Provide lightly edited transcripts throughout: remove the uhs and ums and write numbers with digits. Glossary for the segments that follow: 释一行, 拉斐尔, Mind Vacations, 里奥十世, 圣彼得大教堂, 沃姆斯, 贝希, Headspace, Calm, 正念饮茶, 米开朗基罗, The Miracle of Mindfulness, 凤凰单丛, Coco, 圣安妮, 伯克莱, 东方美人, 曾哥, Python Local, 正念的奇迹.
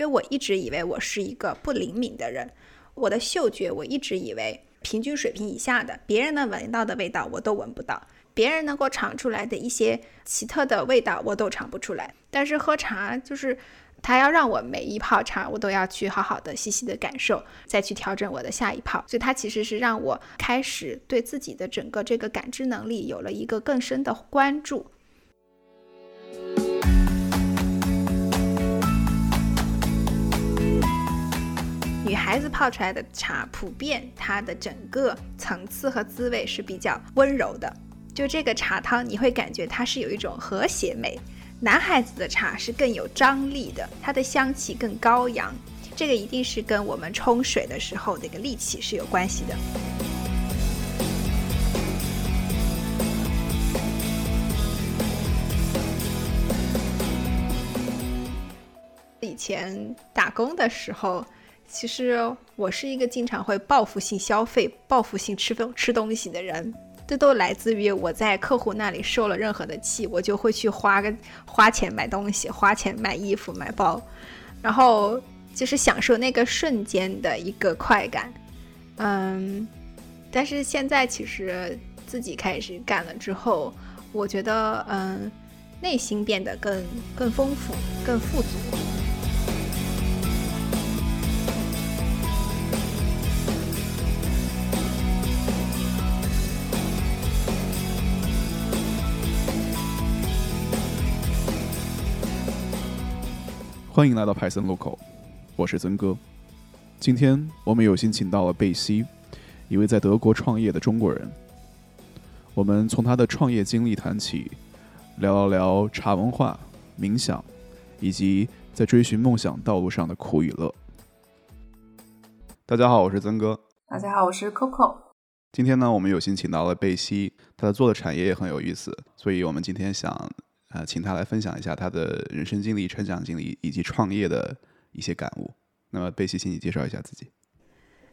因为我一直以为我是一个不灵敏的人，我的嗅觉我一直以为平均水平以下的，别人能闻到的味道我都闻不到，别人能够尝出来的一些奇特的味道我都尝不出来。但是喝茶就是他要让我每一泡茶我都要去好好的细细的感受，再去调整我的下一泡，所以他其实是让我开始对自己的整个这个感知能力有了一个更深的关注。女孩子泡出来的茶普遍它的整个层次和滋味是比较温柔的，就这个茶汤你会感觉它是有一种和谐美。男孩子的茶是更有张力的，它的香气更高扬，这个一定是跟我们冲水的时候那个力气是有关系的。以前打工的时候，其实我是一个经常会报复性消费、报复性吃东西的人，这都来自于我在客户那里受了任何的气，我就会去花钱买东西，花钱买衣服买包，然后就是享受那个瞬间的一个快感。但是现在其实自己开始干了之后，我觉得内心变得更丰富更富足。欢迎来到 Python Local， 我是曾哥。今天我们有幸请到了贝西，一位在德国创业的中国人。我们从他的创业经历谈起，聊了聊茶文化、冥想，以及在追寻梦想道路上的苦与乐。大家好，我是曾哥。大家好，我是 Coco。今天呢，我们有幸请到了贝西，他做的产业也很有意思，所以我们今天想请他来分享一下他的人生经历、成长经历以及创业的一些感悟。那么贝西，请你介绍一下自己。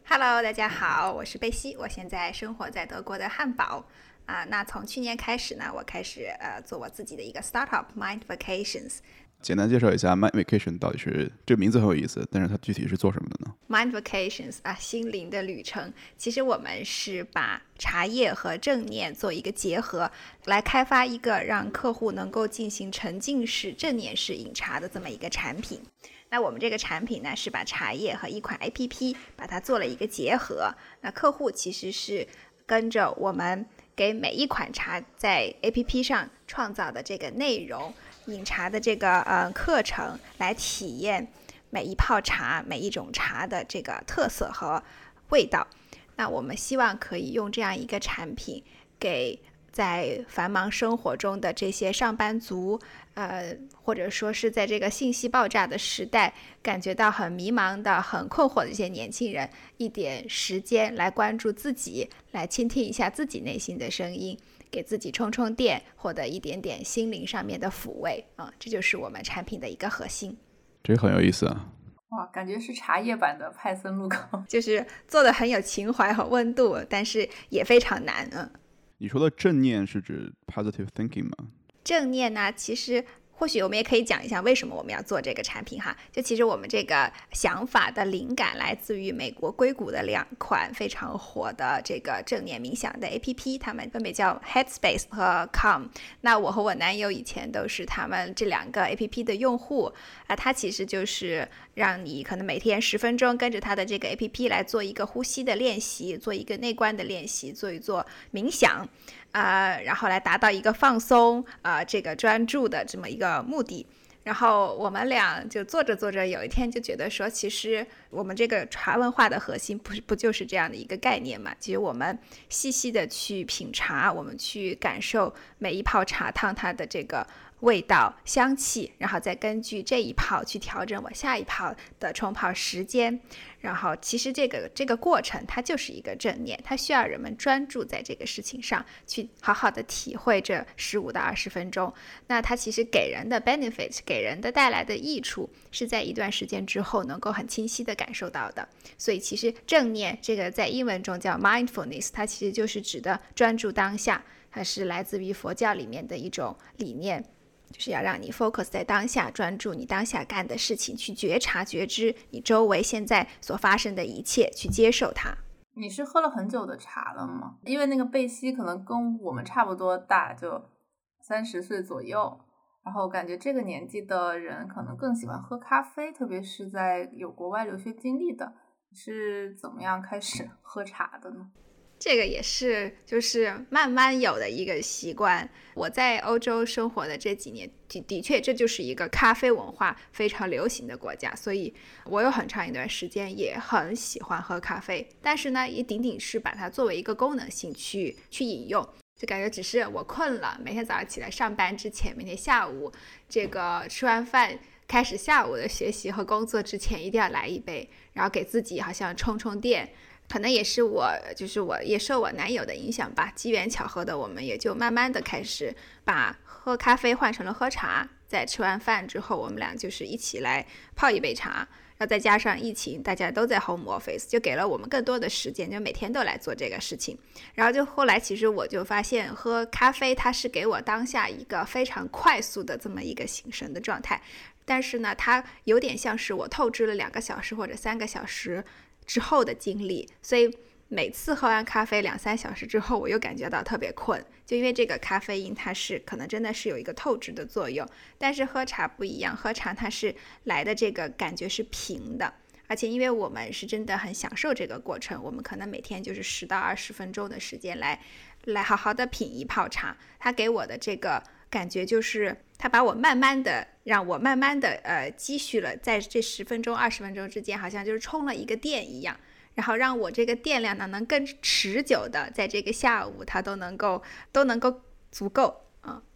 Hello， 大家好，我是贝西，我现在生活在德国的汉堡那从去年开始呢，我开始做我自己的一个 startup Mind Vacations。 简单介绍一下 Mind Vacation 到底是，这个名字很有意思，但是它具体是做什么的呢？ Mind Vacations 心灵的旅程，其实我们是把茶叶和正念做一个结合，来开发一个让客户能够进行沉浸式正念式饮茶的这么一个产品。那我们这个产品呢，是把茶叶和一款 APP 把它做了一个结合，那客户其实是跟着我们给每一款茶在 APP 上创造的这个内容、饮茶的这个课程，来体验每一泡茶、每一种茶的这个特色和味道。那我们希望可以用这样一个产品，给在繁忙生活中的这些上班族，或者说是在这个信息爆炸的时代，感觉到很迷茫的、很困惑的这些年轻人，一点时间来关注自己，来倾听一下自己内心的声音，给自己充充电，获得一点点心灵上面的抚慰这就是我们产品的一个核心。这很有意思啊！哇，感觉是茶叶版的派森路口，就是做的很有情怀和温度，但是也非常难你说的正念是指 positive thinking 吗？正念呢，其实或许我们也可以讲一下为什么我们要做这个产品哈。就其实我们这个想法的灵感来自于美国硅谷的两款非常火的这个正念冥想的 APP， 他们分别叫 Headspace 和 Calm。 那我和我男友以前都是他们这两个 APP 的用户它其实就是让你可能每天10分钟跟着它的这个 APP 来做一个呼吸的练习，做一个内观的练习，做一做冥想然后来达到一个放松这个专注的这么一个目的。然后我们俩就做着有一天就觉得说，其实我们这个茶文化的核心不就是这样的一个概念嘛？其实我们细细的去品茶，我们去感受每一泡茶汤它的这个味道、香气，然后再根据这一泡去调整我下一泡的冲泡时间。然后其实这个过程它就是一个正念，它需要人们专注在这个事情上，去好好的体会这15到20分钟。那它其实给人的 benefit， 给人的带来的益处，是在一段时间之后能够很清晰的感受到的。所以其实正念这个在英文中叫 mindfulness， 它其实就是指的专注当下，它是来自于佛教里面的一种理念。就是要让你 focus 在当下，专注你当下干的事情，去觉察觉知你周围现在所发生的一切，去接受它。你是喝了很久的茶了吗？因为那个贝西可能跟我们差不多大，就30岁左右，然后感觉这个年纪的人可能更喜欢喝咖啡，特别是在有国外留学经历的。是怎么样开始喝茶的呢？这个也是就是慢慢有的一个习惯。我在欧洲生活的这几年，的确这就是一个咖啡文化非常流行的国家，所以我有很长一段时间也很喜欢喝咖啡，但是呢也仅仅是把它作为一个功能性去饮用，就感觉只是我困了，每天早上起来上班之前，每天下午这个吃完饭开始下午的学习和工作之前一定要来一杯，然后给自己好像充电。可能也是我也受我男友的影响吧，机缘巧合的我们也就慢慢的开始把喝咖啡换成了喝茶，在吃完饭之后我们俩就是一起来泡一杯茶，然后再加上疫情大家都在 home office， 就给了我们更多的时间，就每天都来做这个事情。然后就后来其实我就发现喝咖啡它是给我当下一个非常快速的这么一个醒神的状态，但是呢它有点像是我透支了2个小时或者3个小时之后的精力，所以每次喝完咖啡2-3小时之后我又感觉到特别困，就因为这个咖啡因它是可能真的是有一个透支的作用。但是喝茶不一样，喝茶它是来的这个感觉是平的，而且因为我们是真的很享受这个过程，我们可能每天就是10到20分钟的时间来好好的品一泡茶，它给我的这个感觉就是它把我慢慢的让我慢慢的积蓄了在这10分钟20分钟之间，好像就是充了一个电一样，然后让我这个电量呢能更持久的在这个下午它都能够足够。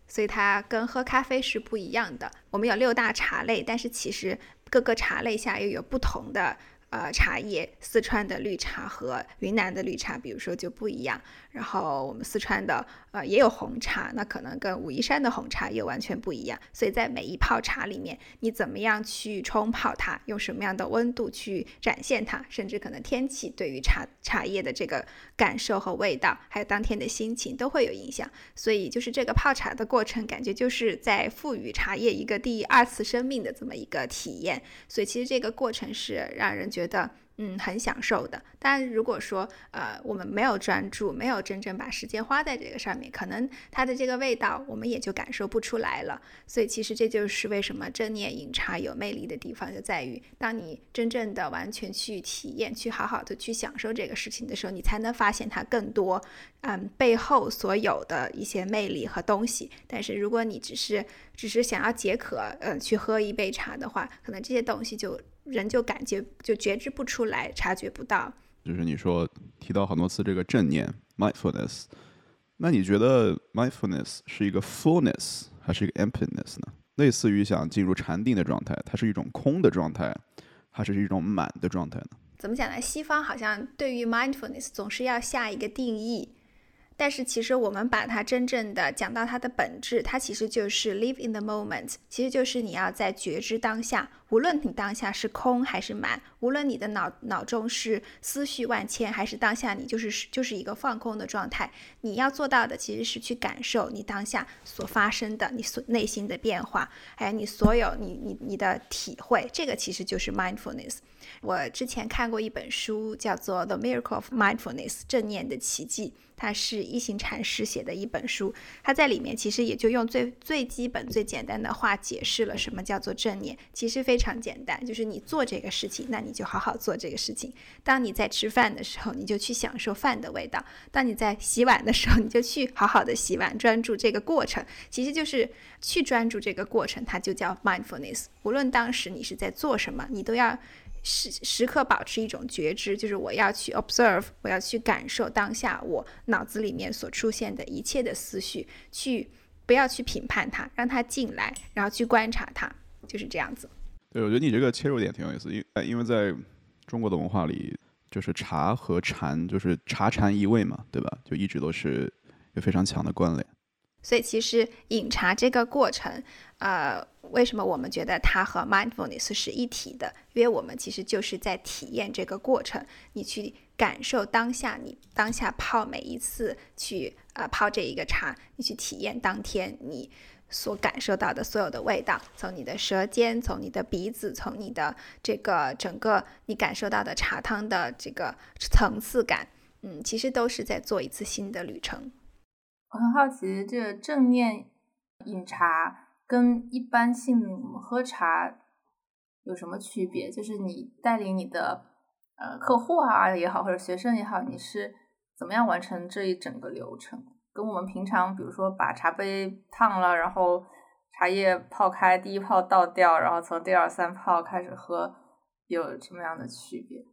所以它跟喝咖啡是不一样的。我们有6大茶类，但是其实各个茶类下又有不同的茶叶，四川的绿茶和云南的绿茶比如说就不一样，然后我们四川的也有红茶，那可能跟武夷山的红茶也完全不一样。所以在每一泡茶里面你怎么样去冲泡它，用什么样的温度去展现它，甚至可能天气对于茶叶的这个感受和味道，还有当天的心情都会有影响。所以就是这个泡茶的过程感觉就是在赋予茶叶一个第2次生命的这么一个体验，所以其实这个过程是让人觉得很享受的。但如果说我们没有专注，没有真正把时间花在这个上面，可能它的这个味道我们也就感受不出来了。所以其实这就是为什么正念饮茶有魅力的地方，就在于当你真正的完全去体验，去好好的去享受这个事情的时候，你才能发现它更多背后所有的一些魅力和东西。但是如果你只是想要解渴去喝一杯茶的话，可能这些东西人就感觉就觉知不出来，察觉不到。就是你说提到很多次这个正念 mindfulness， 那你觉得 mindfulness 是一个 fullness 还是一个 emptiness 呢？类似于想进入禅定的状态，它是一种空的状态还是一种满的状态呢？怎么讲呢，西方好像对于 mindfulness 总是要下一个定义，但是其实我们把它真正的讲到它的本质，它其实就是 live in the moment， 其实就是你要在觉知当下，无论你当下是空还是满，无论你的脑中是思绪万千还是当下你就是一个放空的状态，你要做到的其实是去感受你当下所发生的，你所内心的变化，还有你所有你的体会，这个其实就是 mindfulness。我之前看过一本书叫做 The Miracle of Mindfulness， 正念的奇迹，它是一行禅师写的一本书，它在里面其实也就用最基本最简单的话解释了什么叫做正念。其实非常简单，就是你做这个事情，那你就好好做这个事情。当你在吃饭的时候，你就去享受饭的味道，当你在洗碗的时候，你就去好好的洗碗，专注这个过程，其实就是去专注这个过程，它就叫 mindfulness。 无论当时你是在做什么，你都要时刻保持一种觉知，就是我要去 observe， 我要去感受当下我脑子里面所出现的一切的思绪，去不要去评判它，让它进来，然后去观察它，就是这样子。对，我觉得你这个切入点挺有意思，因为在中国的文化里，就是茶和禅，就是茶禅一味嘛，对吧？就一直都是有非常强的关联。所以其实饮茶这个过程为什么我们觉得它和 mindfulness 是一体的，因为我们其实就是在体验这个过程，你去感受当下，你当下泡每一次去泡这一个茶，你去体验当天你所感受到的所有的味道，从你的舌尖，从你的鼻子，从你的这个整个你感受到的茶汤的这个层次感，其实都是在做一次新的旅程。我很好奇，这个正念饮茶跟一般性喝茶有什么区别？就是你带领你的客户啊也好，或者学生也好，你是怎么样完成这一整个流程？跟我们平常比如说把茶杯烫了，然后茶叶泡开，第一泡倒掉，然后从第二三泡开始喝，有什么样的区别？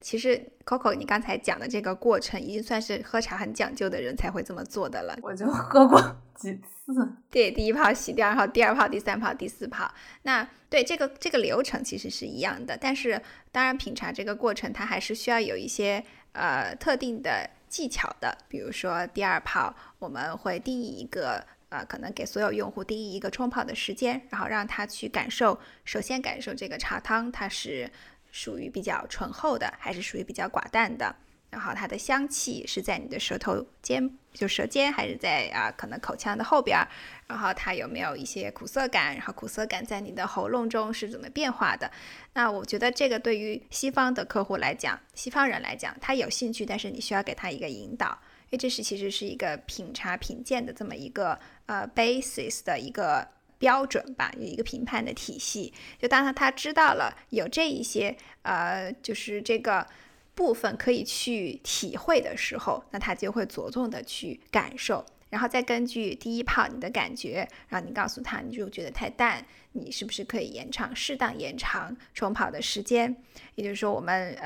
其实 Coco 你刚才讲的这个过程已经算是喝茶很讲究的人才会这么做的了。我就喝过几次，对，第一泡洗掉，然后第二泡、第三泡、第四泡，那对这个流程其实是一样的，但是当然品茶这个过程它还是需要有一些特定的技巧的。比如说第二泡我们会定义一个可能给所有用户定义一个冲泡的时间，然后让他去感受，首先感受这个茶汤它是属于比较醇厚的还是属于比较寡淡的，然后它的香气是在你的舌头尖，就舌尖，还是在可能口腔的后边，然后它有没有一些苦涩感，然后苦涩感在你的喉咙中是怎么变化的。那我觉得这个对于西方的客户来讲，西方人来讲，他有兴趣，但是你需要给他一个引导，因为这是其实是一个品茶品鉴的这么一个basis 的一个标准吧，有一个评判的体系。就当他知道了有这一些就是这个部分可以去体会的时候，那他就会着重的去感受，然后再根据第一泡你的感觉，然后你告诉他你就觉得太淡，你是不是可以适当延长冲泡的时间。也就是说我们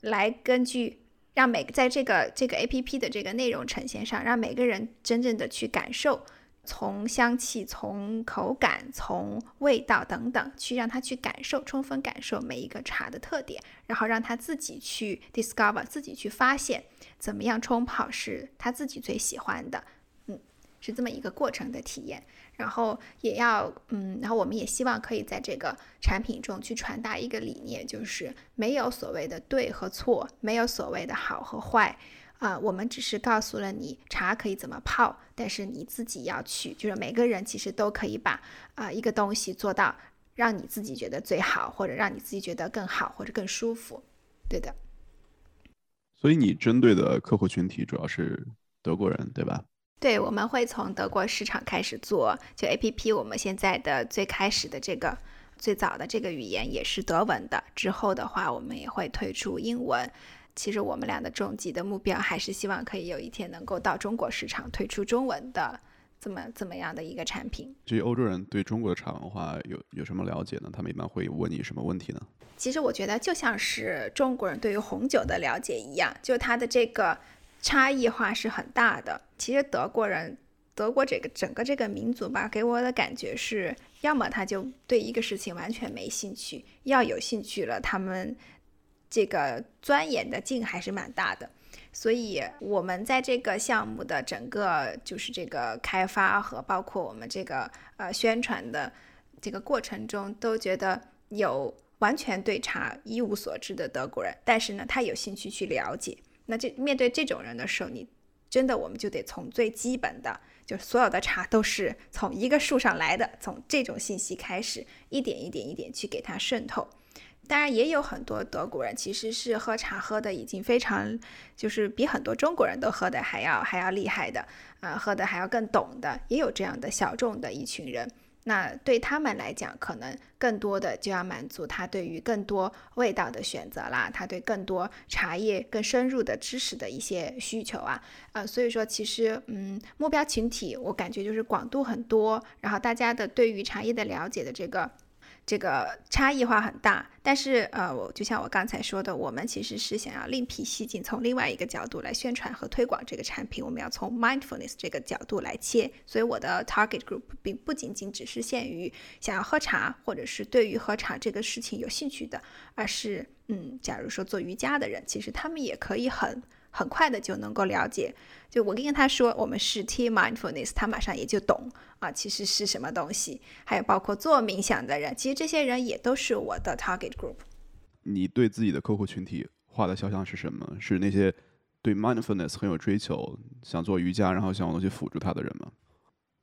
来根据让在这个 APP 的这个内容呈现上，让每个人真正的去感受，从香气，从口感，从味道等等，去让他去感受，充分感受每一个茶的特点，然后让他自己去 discover， 自己去发现怎么样冲泡是他自己最喜欢的，是这么一个过程的体验。然后也要然后我们也希望可以在这个产品中去传达一个理念，就是没有所谓的对和错，没有所谓的好和坏，我们只是告诉了你茶可以怎么泡，但是你自己要去，就是每个人其实都可以把一个东西做到让你自己觉得最好，或者让你自己觉得更好，或者更舒服。对的。所以你针对的客户群体主要是德国人，对吧？对，我们会从德国市场开始做，就 APP 我们现在的最开始的这个最早的这个语言也是德文的，之后的话我们也会推出英文。其实我们俩的终极的目标还是希望可以有一天能够到中国市场推出中文的怎么样的一个产品。至于欧洲人对中国的茶文化有什么了解呢？他们一般会问你什么问题呢？其实我觉得就像是中国人对于红酒的了解一样，就它的这个差异化是很大的。其实德国这个整个这个民族吧，给我的感觉是，要么他就对一个事情完全没兴趣，要有兴趣了，他们这个钻研的劲还是蛮大的。所以我们在这个项目的整个就是这个开发和包括我们这个宣传的这个过程中，都觉得有完全对茶一无所知的德国人，但是呢他有兴趣去了解。那面对这种人的时候，你真的我们就得从最基本的，就是所有的茶都是从一个树上来的，从这种信息开始一点一点去给它渗透。当然也有很多德国人其实是喝茶喝的已经非常，就是比很多中国人都喝的还要厉害的，喝的还要更懂的，也有这样的小众的一群人。那对他们来讲，可能更多的就要满足他对于更多味道的选择啦，他对更多茶叶更深入的知识的一些需求啊，所以说其实目标群体我感觉就是广度很多，然后大家的对于茶叶的了解的这个差异化很大，但是我就像我刚才说的，我们其实是想要另辟蹊径，从另外一个角度来宣传和推广这个产品，我们要从 mindfulness 这个角度来切。所以我的 target group 并不仅仅只是限于想要喝茶或者是对于喝茶这个事情有兴趣的，而是假如说做瑜伽的人，其实他们也可以很快的就能够了解。就我跟他说我们是 Tea Mindfulness， 他马上也就懂其实是什么东西。还有包括做冥想的人，其实这些人也都是我的 target group。 你对自己的客户群体画的肖像是什么？是那些对 mindfulness 很有追求，想做瑜伽然后想用东西辅助他的人吗？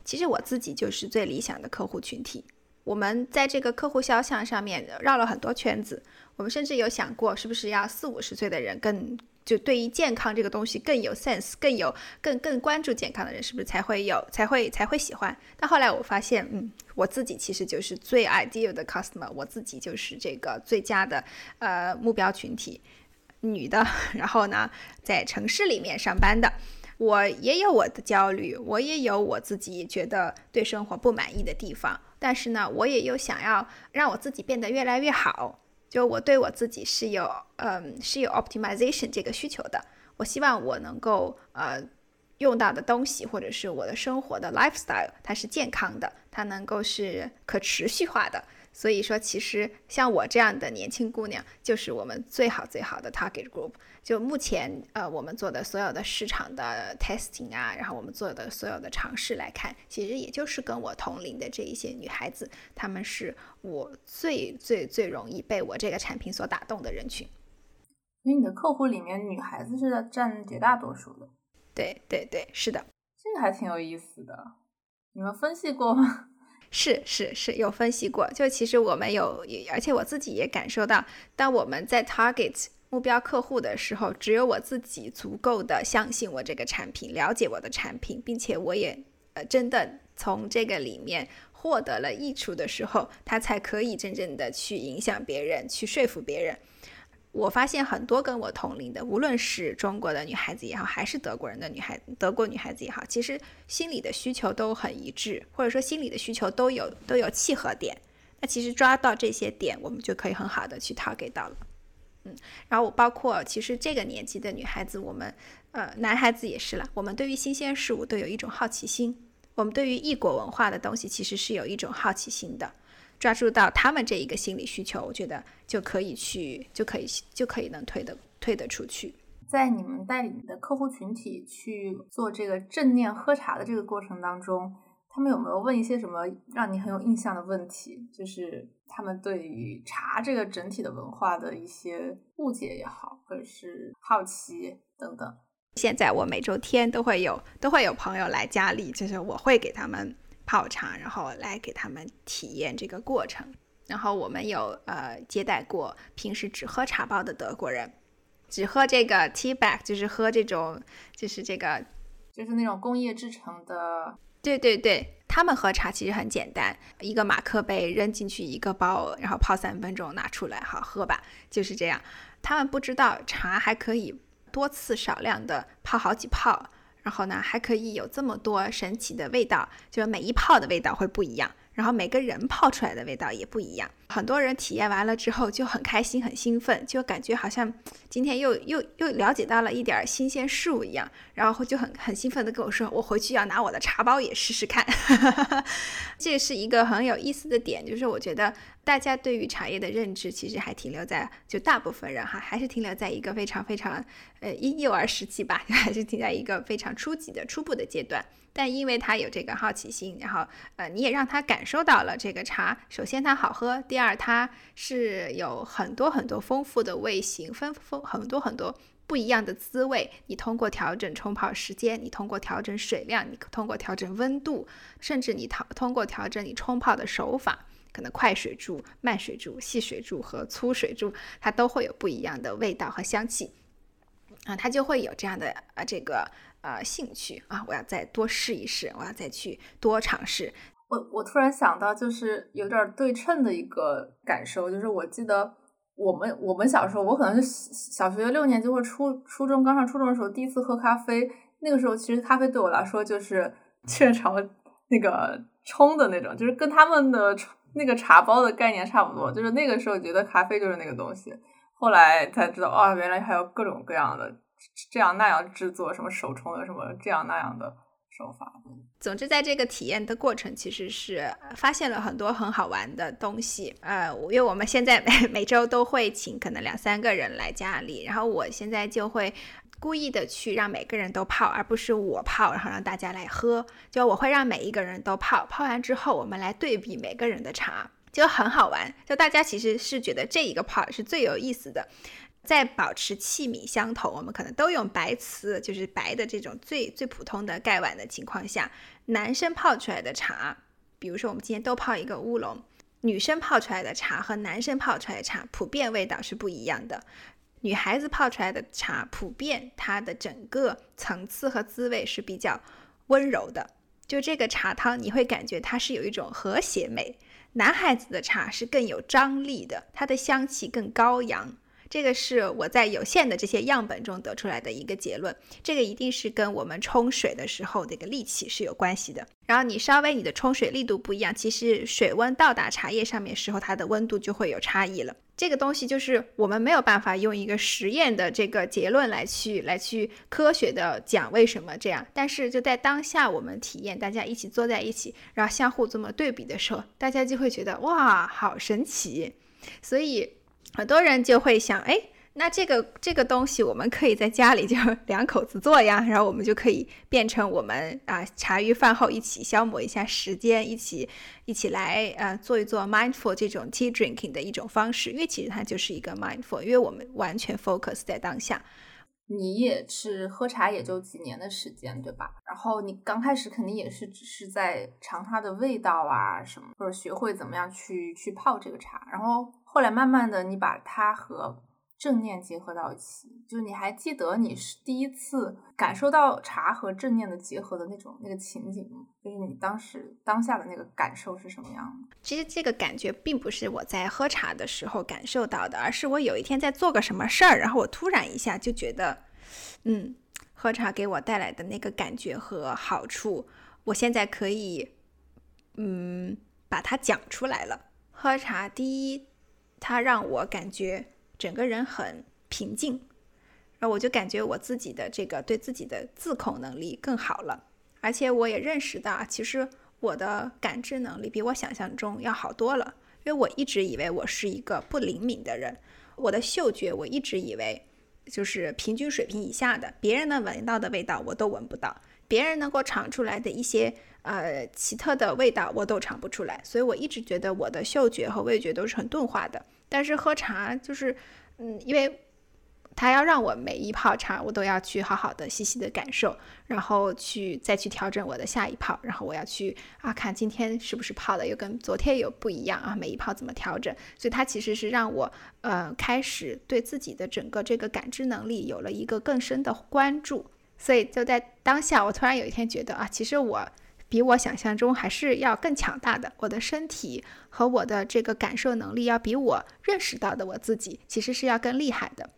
其实我自己就是最理想的客户群体。我们在这个客户肖像上面绕了很多圈子，我们甚至有想过是不是要40-50岁的人更就对于健康这个东西更有 sense， 更关注健康的人是不是才会喜欢。但后来我发现我自己其实就是最 ideal 的 customer， 我自己就是这个最佳的目标群体，女的，然后呢在城市里面上班的。我也有我的焦虑，我也有我自己觉得对生活不满意的地方，但是呢我也有想要让我自己变得越来越好，就我对我自己是有 optimization 这个需求的。我希望我能够用到的东西或者是我的生活的 lifestyle 它是健康的，它能够是可持续化的。所以说其实像我这样的年轻姑娘就是我们最好的 target group。 就目前我们做的所有的市场的 testing 啊，然后我们做的所有的尝试来看，其实也就是跟我同龄的这一些女孩子，她们是我最容易被我这个产品所打动的人群。所以你的客户里面女孩子是占绝大多数的。对，是的。这个还挺有意思的，你们分析过吗？是有分析过，就其实我们有，而且我自己也感受到，当我们在 target 目标客户的时候，只有我自己足够的相信我这个产品，了解我的产品，并且我也真的从这个里面获得了益处的时候，它才可以真正的去影响别人，去说服别人。我发现很多跟我同龄的，无论是中国的女孩子也好，还是德国女孩子也好，其实心理的需求都很一致，或者说心理的需求都有契合点。那其实抓到这些点，我们就可以很好的去 target 到了。然后我包括其实这个年纪的女孩子，我们男孩子也是了，我们对于新鲜事物都有一种好奇心，我们对于异国文化的东西其实是有一种好奇心的。抓住到他们这一个心理需求，我觉得就可以能推得出去。在你们带领的客户群体去做这个正念喝茶的这个过程当中，他们有没有问一些什么让你很有印象的问题？就是他们对于茶这个整体的文化的一些误解也好，或者是好奇等等。现在我每周天都会有朋友来家里，就是我会给他们泡茶，然后来给他们体验这个过程。然后我们有接待过平时只喝茶包的德国人，只喝这个 tea bag， 就是喝这种就是这个就是那种工业制成的。对，他们喝茶其实很简单，一个马克杯扔进去一个包，然后泡3分钟拿出来，好喝吧，就是这样。他们不知道茶还可以多次少量的泡好几泡，然后呢还可以有这么多神奇的味道，就是每一泡的味道会不一样，然后每个人泡出来的味道也不一样。很多人体验完了之后就很开心很兴奋，就感觉好像今天又了解到了一点新鲜事物一样，然后就很兴奋的跟我说，我回去要拿我的茶包也试试看。这是一个很有意思的点，就是我觉得大家对于茶叶的认知其实还停留在，就大部分人还是停留在一个非常非常婴幼儿时期吧，还是停在一个非常初步的阶段。但因为他有这个好奇心，然后你也让他感受到了这个茶，首先它好喝，第二它是有很多很多丰富的味型，很多很多不一样的滋味。你通过调整冲泡时间，你通过调整水量，你通过调整温度，甚至你通过调整你冲泡的手法，可能快水柱、慢水柱、细水柱和粗水柱，它都会有不一样的味道和香气。他就会有这样的这个兴趣啊，我要再多试一试，我要再去多尝试。我突然想到，就是有点对称的一个感受，就是我记得我们小时候，我可能是小学6年级或初中刚上初中的时候，第一次喝咖啡。那个时候其实咖啡对我来说就是雀巢那个冲的那种，就是跟他们的那个茶包的概念差不多，就是那个时候觉得咖啡就是那个东西，后来才知道原来还有各种各样的这样那样制作，什么手冲的，什么这样那样的手法。总之在这个体验的过程其实是发现了很多很好玩的东西。因为我们现在每周都会请可能2-3个人来家里，然后我现在就会故意的去让每个人都泡，而不是我泡然后让大家来喝，就我会让每一个人都泡，泡完之后我们来对比每个人的茶，就很好玩。就大家其实是觉得这一个 part 是最有意思的。再保持器皿相同，我们可能都用白瓷，就是白的这种最普通的盖碗的情况下，男生泡出来的茶，比如说我们今天都泡一个乌龙，女生泡出来的茶和男生泡出来的茶普遍味道是不一样的。女孩子泡出来的茶普遍它的整个层次和滋味是比较温柔的，就这个茶汤你会感觉它是有一种和谐美。男孩子的茶是更有张力的，它的香气更高扬。这个是我在有限的这些样本中得出来的一个结论，这个一定是跟我们冲水的时候这个力气是有关系的。然后你的冲水力度不一样，其实水温到达茶叶上面的时候，它的温度就会有差异了。这个东西就是我们没有办法用一个实验的这个结论来去科学的讲为什么这样，但是就在当下我们体验，大家一起坐在一起，然后相互这么对比的时候，大家就会觉得哇，好神奇。所以很多人就会想，哎，那这个东西我们可以在家里就两口子做呀，然后我们就可以变成我们茶余饭后一起消磨一下时间，一起来做一做 mindful 这种 tea drinking 的一种方式。因为其实它就是一个 mindful， 因为我们完全 focus 在当下。你也是喝茶也就几年的时间对吧，然后你刚开始肯定也是只是在尝它的味道啊什么，或者学会怎么样去泡这个茶，然后后来慢慢的你把它和正念结合到一起，就是你还记得你是第一次感受到茶和正念的结合的那个情景，就是你当下的那个感受是什么样的？其实这个感觉并不是我在喝茶的时候感受到的，而是我有一天在做个什么事儿，然后我突然一下就觉得喝茶给我带来的那个感觉和好处，我现在可以把它讲出来了。喝茶第一，它让我感觉整个人很平静，然后我就感觉我自己的这个对自己的自控能力更好了，而且我也认识到其实我的感知能力比我想象中要好多了。因为我一直以为我是一个不灵敏的人，我的嗅觉我一直以为就是平均水平以下的，别人能闻到的味道我都闻不到，别人能够尝出来的一些奇特的味道我都尝不出来，所以我一直觉得我的嗅觉和味觉都是很钝化的。但是喝茶就是因为他要让我每一泡茶我都要去好好的细细的感受，然后再去调整我的下一泡，然后我要去看今天是不是泡的又跟昨天有不一样每一泡怎么调整。所以它其实是让我开始对自己的整个这个感知能力有了一个更深的关注。所以就在当下我突然有一天觉得其实我比我想象中还是要更强大的，我的身体和我的这个感受能力要比我认识到的我自己其实是要更厉害的。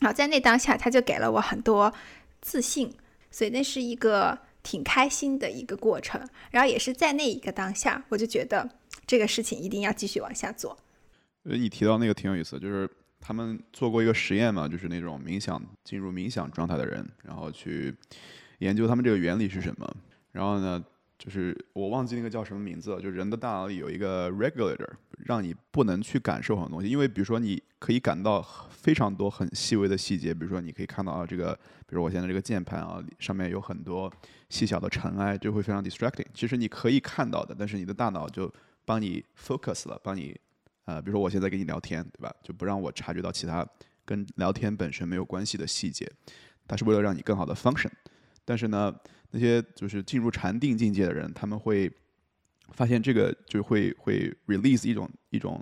好，在那当下他就给了我很多自信，所以那是一个挺开心的一个过程。然后也是在那一个当下我就觉得这个事情一定要继续往下做。你提到那个挺有意思，就是他们做过一个实验嘛，就是那种进入冥想状态的人，然后去研究他们这个原理是什么。然后呢，就是我忘记那个叫什么名字了，就人的大脑里有一个 regulator， 让你不能去感受很多东西。因为比如说你可以感到非常多很细微的细节，比如说你可以看到这个，比如我现在这个键盘上面有很多细小的尘埃，就会非常 distracting。其实你可以看到的，但是你的大脑就帮你 focus 了，帮你比如说我现在跟你聊天，对吧？就不让我察觉到其他跟聊天本身没有关系的细节，它是为了让你更好的 function。但是呢，那些就是进入禅定境界的人，他们会发现这个就会 release 一种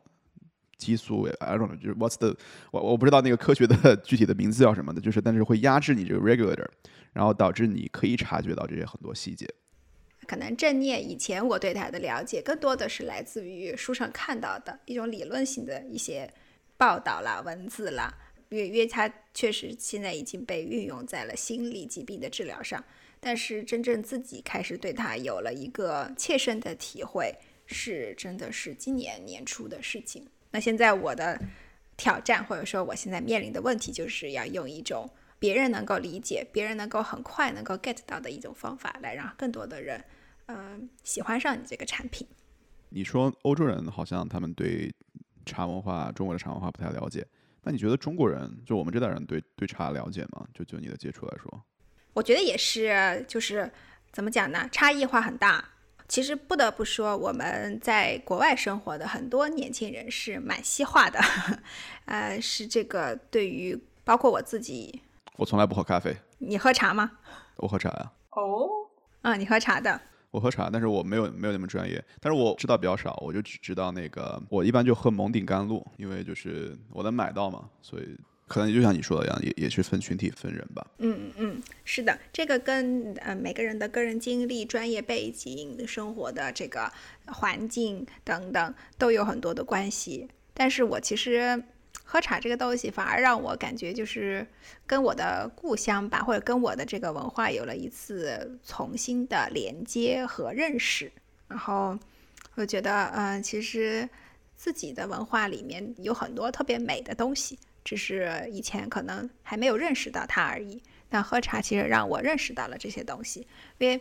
激素 ，I don't know， 就是 what's the， 我不知道那个科学的具体的名字叫什么的，就是但是会压制你这个 regulator， 然后导致你可以察觉到这些很多细节。可能正念以前我对它的了解更多的是来自于书上看到的一种理论性的一些报道啦、文字啦。因为它确实现在已经被运用在了心理疾病的治疗上，但是真正自己开始对它有了一个切身的体会，是真的是今年年初的事情。那现在我的挑战，或者说我现在面临的问题，就是要用一种别人能够理解、别人能够很快能够 get 到的一种方法，来让更多的人喜欢上你这个产品。你说欧洲人好像他们对茶文化、中国的茶文化不太了解，那你觉得中国人，就我们这代人对茶了解吗？就你的接触来说，我觉得也是，就是怎么讲呢？差异化很大。其实不得不说，我们在国外生活的很多年轻人是蛮西化的是这个对于包括我自己。我从来不喝咖啡。你喝茶吗？我喝茶呀。哦，你喝茶的。我喝茶，但是我没有那么专业，但是我知道比较少，我就只知道那个，我一般就喝蒙顶甘露，因为就是我能买到嘛，所以可能就像你说的一样，也是分群体分人吧。嗯嗯，是的，这个跟每个人的个人经历、专业背景、生活的这个环境等等都有很多的关系。但是我其实喝茶这个东西反而让我感觉就是跟我的故乡吧，或者跟我的这个文化有了一次重新的连接和认识。然后我觉得其实自己的文化里面有很多特别美的东西，只是以前可能还没有认识到它而已。那喝茶其实让我认识到了这些东西，因为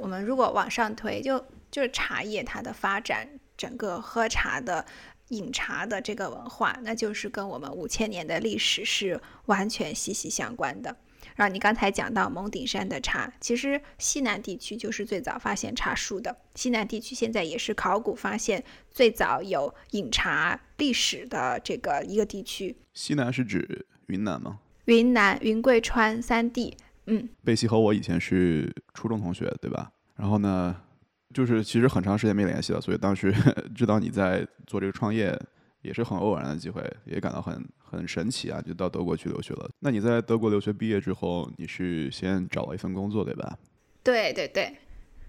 我们如果往上推，就是茶叶它的发展，整个喝茶的饮茶的这个文化，那就是跟我们5000年的历史是完全息息相关的。然后你刚才讲到蒙顶山的茶，其实西南地区就是最早发现茶树的，西南地区现在也是考古发现最早有饮茶历史的这个一个地区。西南是指云南吗？云南、云贵川三地。嗯，贝西和我以前是初中同学，对吧？然后呢，就是其实很长时间没联系了，所以当时知道你在做这个创业也是很偶然的机会，也感到很神奇啊，就到德国去留学了。那你在德国留学毕业之后，你是先找了一份工作，对吧？对对对。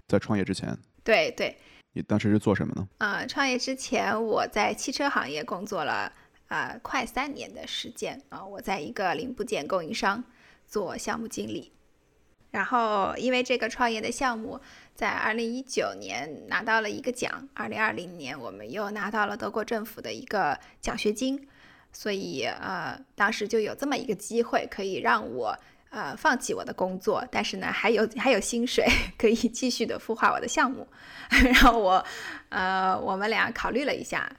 在创业之前？对对。你当时是做什么呢？创业之前我在汽车行业工作了快3年的时间啊，我在一个零部件供应商做项目经理。然后因为这个创业的项目在2019年拿到了一个奖，2020年我们又拿到了德国政府的一个奖学金，所以当时就有这么一个机会可以让我放弃我的工作，但是呢还有薪水可以继续的孵化我的项目。然后我们俩考虑了一下，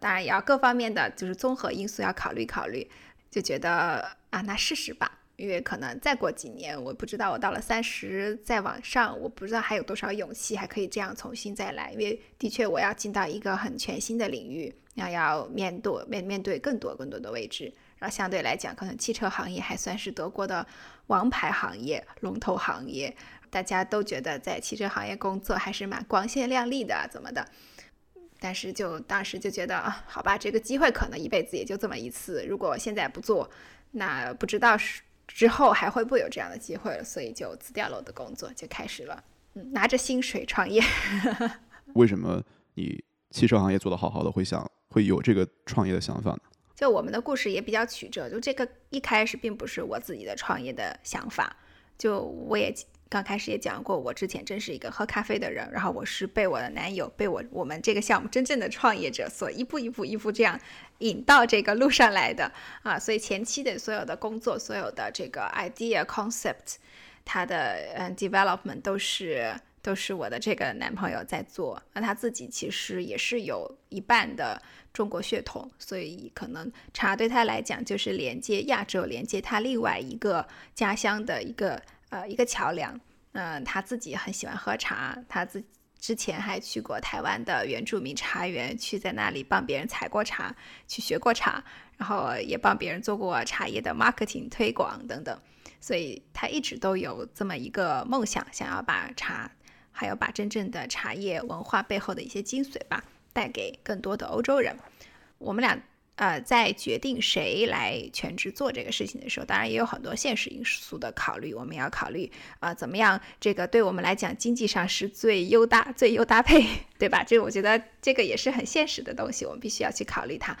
当然也要各方面的就是综合因素要考虑考虑，就觉得那试试吧。因为可能再过几年，我不知道我到了30再往上，我不知道还有多少勇气还可以这样重新再来。因为的确我要进到一个很全新的领域，要面对更多的位置。然后相对来讲，可能汽车行业还算是德国的王牌行业、龙头行业，大家都觉得在汽车行业工作还是蛮光鲜亮丽的怎么的。但是就当时就觉得好吧，这个机会可能一辈子也就这么一次，如果我现在不做，那不知道是之后还会不会有这样的机会了，所以就辞掉了我的工作，就开始了拿着薪水创业。为什么你汽车行业做得好好的会有这个创业的想法呢？就我们的故事也比较曲折，就这个一开始并不是我自己的创业的想法，就我也刚开始也讲过，我之前真是一个喝咖啡的人，然后我是被我的男友，被我们这个项目真正的创业者所一步这样引到这个路上来的所以前期的所有的工作，所有的这个 idea concept 它的 development 都是我的这个男朋友在做。那他自己其实也是有一半的中国血统，所以可能茶对他来讲就是连接亚洲，连接他另外一个家乡的一个桥梁。他自己很喜欢喝茶，他自己之前还去过台湾的原住民茶园，去在那里帮别人采过茶，去学过茶，然后也帮别人做过茶叶的 marketing 推广等等。所以他一直都有这么一个梦想，想要把茶，还有把真正的茶叶文化背后的一些精髓吧，带给更多的欧洲人。我们俩在决定谁来全职做这个事情的时候，当然也有很多现实因素的考虑。我们要考虑怎么样这个对我们来讲经济上是最优搭配，对吧？这我觉得这个也是很现实的东西，我们必须要去考虑它。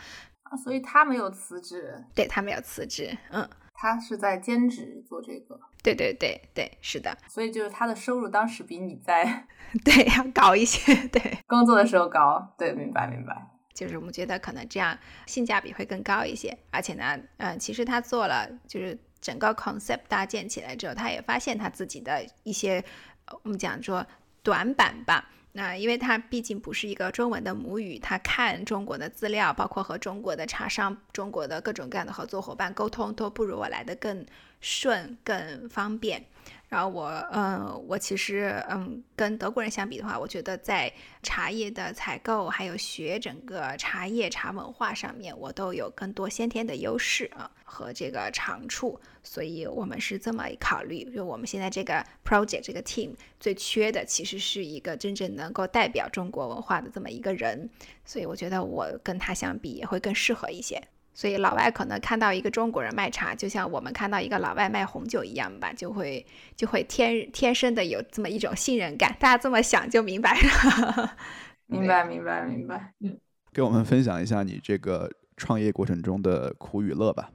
所以他没有辞职？对，他没有辞职。嗯，他是在兼职做这个。对对对对，是的。所以就是他的收入当时比你在对要高一些，对，工作的时候高。对，明白明白。就是我们觉得可能这样性价比会更高一些，而且呢，其实他做了就是整个 concept 搭建起来之后，他也发现他自己的一些我们讲说短板吧。那因为他毕竟不是一个中文的母语，他看中国的资料，包括和中国的茶商、中国的各种各样的合作伙伴沟通，都不如我来得更顺更方便。然后我其实跟德国人相比的话，我觉得在茶叶的采购还有学整个茶叶茶文化上面，我都有更多先天的优势啊和这个长处，所以我们是这么考虑，就我们现在这个 project 这个 team 最缺的其实是一个真正能够代表中国文化的这么一个人，所以我觉得我跟他相比也会更适合一些。所以老外可能看到一个中国人卖茶，就像我们看到一个老外卖红酒一样吧，就会天生的有这么一种信任感。大家这么想就明白了。明白。给我们分享一下你这个创业过程中的苦与乐吧。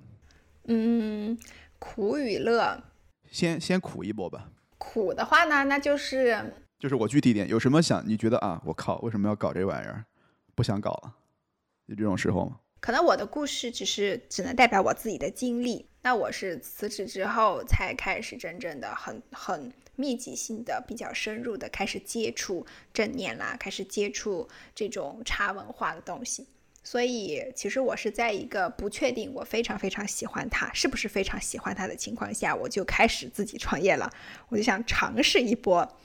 苦与乐，先苦一波吧。苦的话呢，那就是我具体一点，有什么你觉得啊，我靠，为什么要搞这玩意儿？不想搞了，有这种时候吗？可能我的故事只能代表我自己的经历。那我是辞职之后才开始真正的很密集性的比较深入的开始接触正念啦，开始接触这种茶文化的东西。所以其实我是在一个不确定我非常非常喜欢它是不是非常喜欢它的情况下，我就开始自己创业了，我就想尝试一波。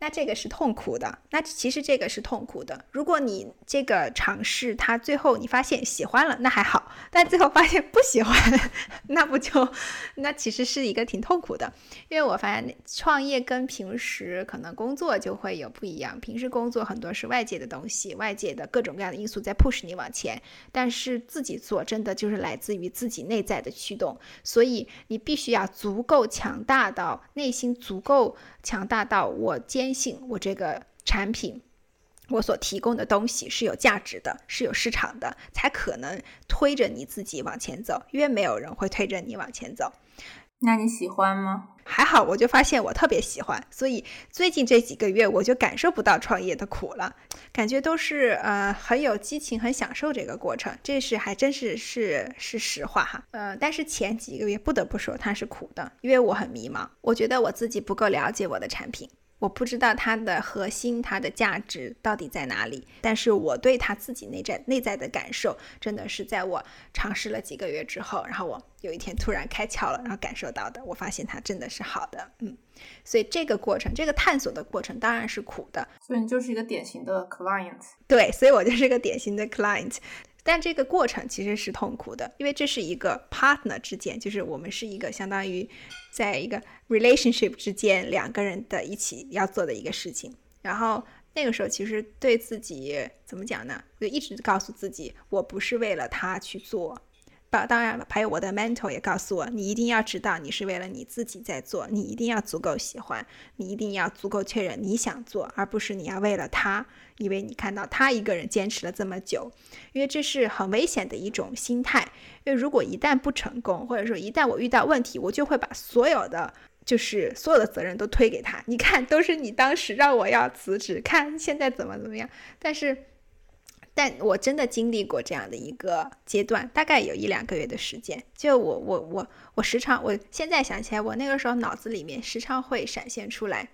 那这个是痛苦的，那其实这个是痛苦的。如果你这个尝试它最后你发现喜欢了，那还好，但最后发现不喜欢，那其实是一个挺痛苦的。因为我发现创业跟平时可能工作就会有不一样，平时工作很多是外界的东西，外界的各种各样的因素在 push 你往前，但是自己做真的就是来自于自己内在的驱动，所以你必须要足够强大到内心足够强大到我坚信我这个产品我所提供的东西是有价值的，是有市场的，才可能推着你自己往前走，因为没有人会推着你往前走。那你喜欢吗？还好，我就发现我特别喜欢，所以最近这几个月我就感受不到创业的苦了，感觉都是很有激情，很享受这个过程，这是还真是实话哈。但是前几个月不得不说它是苦的，因为我很迷茫，我觉得我自己不够了解我的产品，我不知道它的核心，它的价值到底在哪里，但是我对它自己内在的感受真的是在我尝试了几个月之后，然后我有一天突然开窍了，然后感受到的，我发现它真的是好的。所以这个过程，这个探索的过程当然是苦的。所以你就是一个典型的 client。 对，所以我就是一个典型的 client，但这个过程其实是痛苦的，因为这是一个 partner 之间，就是我们是一个相当于在一个 relationship 之间两个人的一起要做的一个事情。然后那个时候其实对自己怎么讲呢，我就一直告诉自己我不是为了他去做，当然还有我的 mentor 也告诉我，你一定要知道你是为了你自己在做，你一定要足够喜欢，你一定要足够确认你想做，而不是你要为了他，因为你看到他一个人坚持了这么久，因为这是很危险的一种心态。因为如果一旦不成功，或者说一旦我遇到问题，我就会把所有的责任都推给他，你看都是你当时让我要辞职，看现在怎么样。但我真的经历过这样的一个阶段，大概有1-2个月的时间。就我时常，我现在想起来，我那个时候脑子里面时常会闪现出来，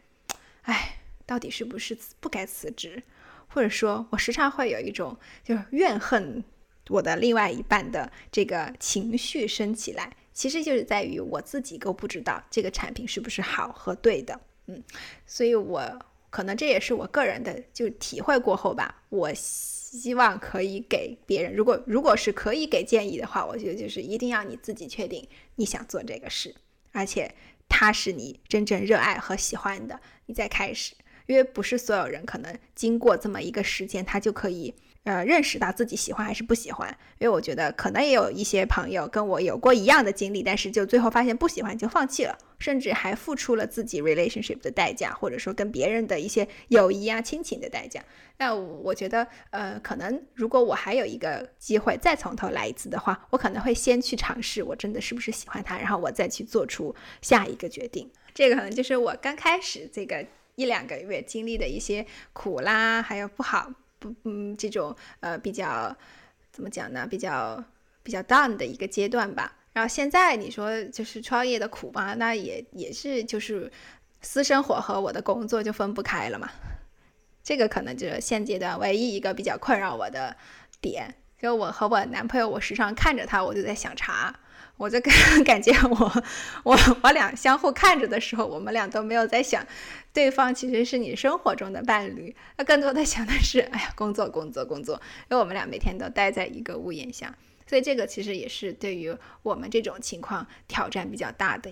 到底是不是不该辞职？或者说，我时常会有一种就是怨恨我的另外一半的这个情绪升起来，其实就是在于我自己都不知道这个产品是不是好和对的。所以我可能这也是我个人的就体会过后吧，我希望可以给别人，如果是可以给建议的话，我觉得就是一定要你自己确定你想做这个事，而且它是你真正热爱和喜欢的，你再开始。因为不是所有人可能经过这么一个时间，他就可以认识到自己喜欢还是不喜欢。因为我觉得可能也有一些朋友跟我有过一样的经历，但是就最后发现不喜欢就放弃了，甚至还付出了自己 relationship 的代价，或者说跟别人的一些友谊啊亲情的代价。那我觉得可能如果我还有一个机会再从头来一次的话，我可能会先去尝试我真的是不是喜欢它，然后我再去做出下一个决定。这个可能就是我刚开始这个1-2个月经历的一些苦啦，还有不好这种比较怎么讲呢，比较 down 的一个阶段吧。然后现在你说就是创业的苦嘛，那也是就是私生活和我的工作就分不开了嘛，这个可能就是现阶段唯一一个比较困扰我的点。就我和我男朋友，我时常看着他，我就在想茶，我就感觉我俩相互看着的时候，我们俩都没有在想对方其实是你生活中的伴侣，那更多的想的是哎呀工作，因为我们俩每天都待在一个屋檐下，所以这个其实也是对于我们这种情况挑战比较大的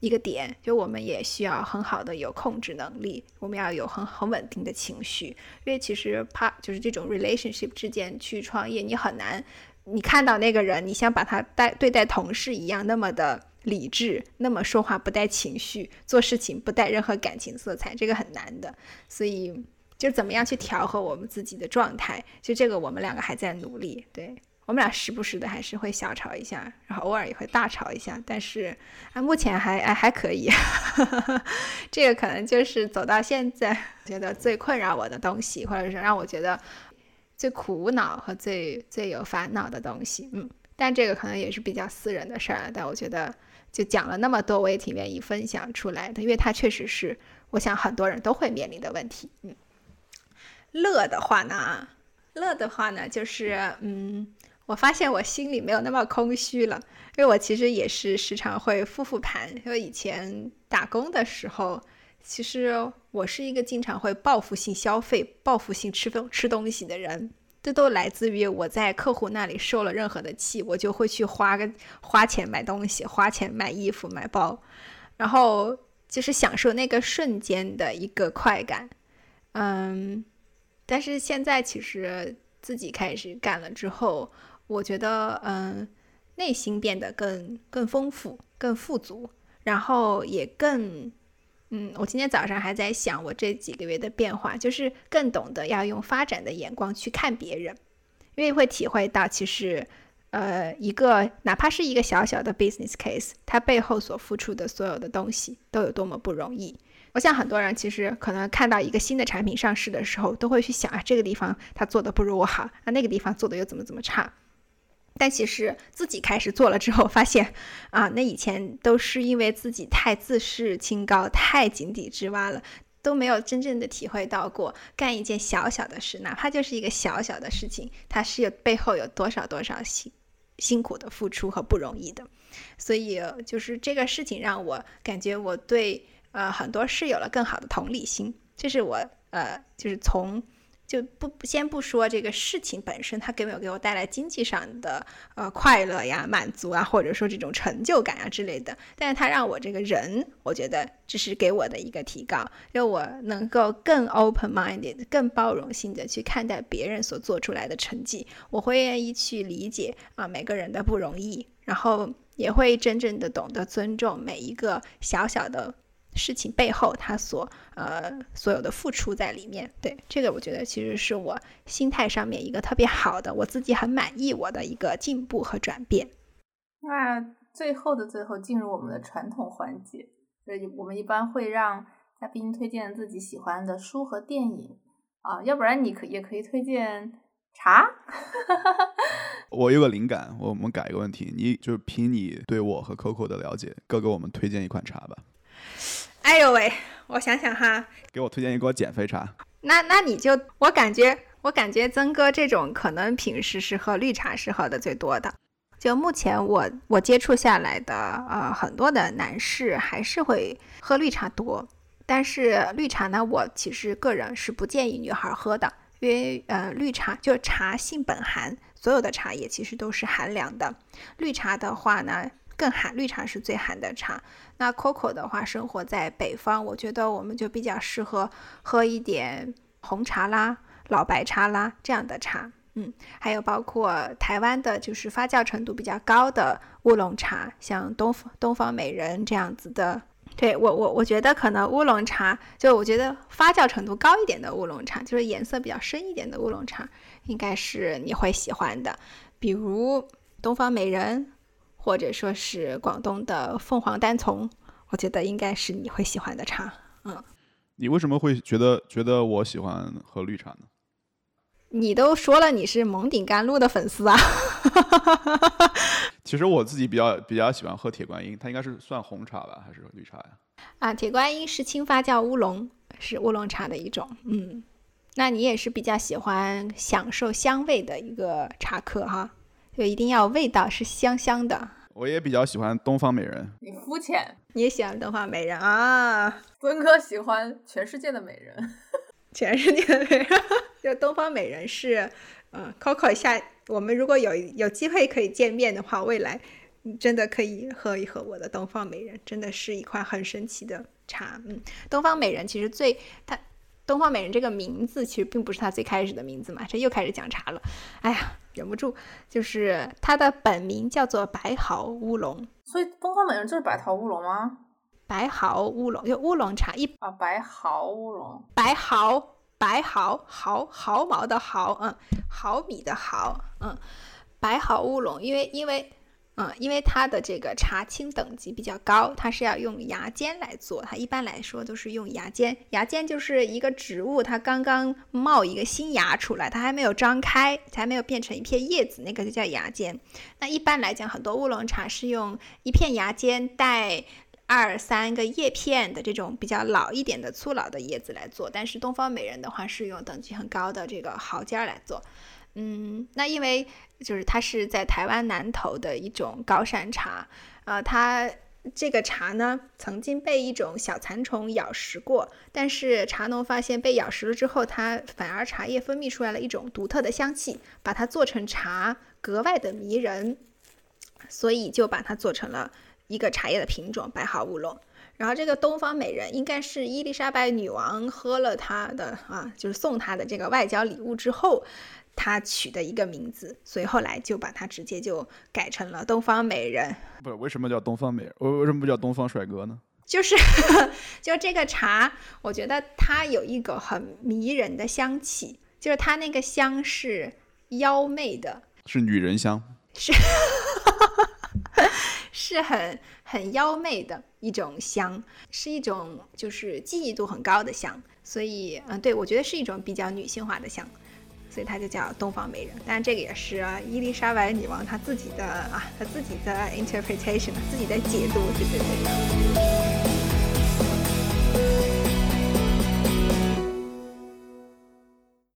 一个点，就我们也需要很好的有控制能力，我们要有很稳定的情绪，因为其实怕就是这种 relationship 之间去创业，你很难。你看到那个人，你想把他对待同事一样那么的理智，那么说话不带情绪，做事情不带任何感情色彩，这个很难的。所以就怎么样去调和我们自己的状态，就这个我们两个还在努力。对，我们俩时不时的还是会小吵一下，然后偶尔也会大吵一下，但是目前还可以这个可能就是走到现在觉得最困扰我的东西，或者是让我觉得最苦恼和最有烦恼的东西。但这个可能也是比较私人的事儿，但我觉得就讲了那么多，我也挺愿意分享出来的，因为它确实是我想很多人都会面临的问题。乐的话呢就是我发现我心里没有那么空虚了，因为我其实也是时常会复盘，因为以前打工的时候其实我是一个经常会报复性消费、报复性吃东西的人，这都来自于我在客户那里受了任何的气，我就会去花钱买东西，花钱买衣服、买包，然后就是享受那个瞬间的一个快感。但是现在其实自己开始干了之后，我觉得内心变得更丰富、更富足，然后也更。我今天早上还在想我这几个月的变化，就是更懂得要用发展的眼光去看别人，因为会体会到其实一个哪怕是一个小小的 business case， 它背后所付出的所有的东西都有多么不容易。我想很多人其实可能看到一个新的产品上市的时候都会去想这个地方它做的不如我好，那个地方做的又怎么差，但其实自己开始做了之后发现那以前都是因为自己太自视清高，太井底之蛙了，都没有真正的体会到过干一件小小的事，哪怕就是一个小小的事情，它是有背后有多少辛苦的付出和不容易的。所以就是这个事情让我感觉我对很多事有了更好的同理心，这是我就是从就先不说这个事情本身它给我带来经济上的快乐呀、满足啊，或者说这种成就感啊之类的，但是它让我这个人，我觉得这是给我的一个提高，就我能够更 open-minded、 更包容性的去看待别人所做出来的成绩，我会愿意去理解每个人的不容易，然后也会真正的懂得尊重每一个小小的事情背后他所有的付出在里面。对，这个我觉得其实是我心态上面一个特别好的，我自己很满意我的一个进步和转变。那最后的最后进入我们的传统环节，就是我们一般会让嘉宾推荐自己喜欢的书和电影要不然你也可以推荐茶我有个灵感，我们改一个问题，你就是凭你对我和 Coco 的了解，各个我们推荐一款茶吧。哎呦喂，我想想哈，给我推荐一锅减肥茶。那你就我感觉曾哥这种可能平时是喝绿茶是喝的最多的。就目前我接触下来的很多的男士还是会喝绿茶多，但是绿茶呢，我其实个人是不建议女孩喝的，因为绿茶就茶性本寒，所有的茶叶其实都是寒凉的，绿茶的话呢更寒，绿茶是最寒的茶。那 Coco 的话生活在北方，我觉得我们就比较适合喝一点红茶啦、老白茶啦这样的茶。还有包括台湾的就是发酵程度比较高的乌龙茶，像东方美人这样子的。对，我觉得可能乌龙茶，就我觉得发酵程度高一点的乌龙茶，就是颜色比较深一点的乌龙茶应该是你会喜欢的，比如东方美人或者说是广东的凤凰单丛，我觉得应该是你会喜欢的茶。你为什么会觉得我喜欢喝绿茶呢？你都说了你是蒙顶甘露的粉丝啊其实我自己比较喜欢喝铁观音，它应该是算红茶吧还是绿茶呀？铁观音是轻发酵乌龙，是乌龙茶的一种。那你也是比较喜欢享受香味的一个茶客哈。就一定要味道是香香的。我也比较喜欢东方美人。你肤浅。你也喜欢东方美人啊？尊哥喜欢全世界的美人。全世界的美人，就东方美人是Coco 下我们如果有机会可以见面的话，未来真的可以喝一喝我的东方美人，真的是一款很神奇的茶。东方美人其实东方美人这个名字其实并不是它最开始的名字嘛，这又开始讲茶了，哎呀忍不住，就是它的本名叫做白毫乌龙。所以东方美人就是白毫乌龙吗？白毫乌龙就乌龙茶白毫乌龙，白毫毛的毫，毫米的毫，白毫乌龙，因为它的这个茶青等级比较高，它是要用芽尖来做，它一般来说都是用芽尖。芽尖就是一个植物，它刚刚冒一个新芽出来，它还没有张开，还没有变成一片叶子，那个就叫芽尖。那一般来讲，很多乌龙茶是用一片芽尖带2-3个叶片的这种比较老一点的粗老的叶子来做，但是东方美人的话是用等级很高的这个毫尖来做。那因为就是它是在台湾南投的一种高山茶，它这个茶呢曾经被一种小蚕虫咬食过，但是茶农发现被咬食了之后，它反而茶叶分泌出来了一种独特的香气，把它做成茶格外的迷人，所以就把它做成了一个茶叶的品种白毫乌龙。然后这个东方美人应该是伊丽莎白女王喝了她的就是送她的这个外交礼物之后她取的一个名字，所以后来就把它直接就改成了东方美人。不是，为什么叫东方美人？为什么不叫东方帅哥呢？就这个茶我觉得它有一个很迷人的香气，就是它那个香是妖媚的，是女人香，是是很妖媚的一种香，是一种就是记忆度很高的香，所以对，我觉得是一种比较女性化的香，所以它就叫东方美人。但这个也是伊丽莎白女王她自己的interpretation， 自己的解读，对对对。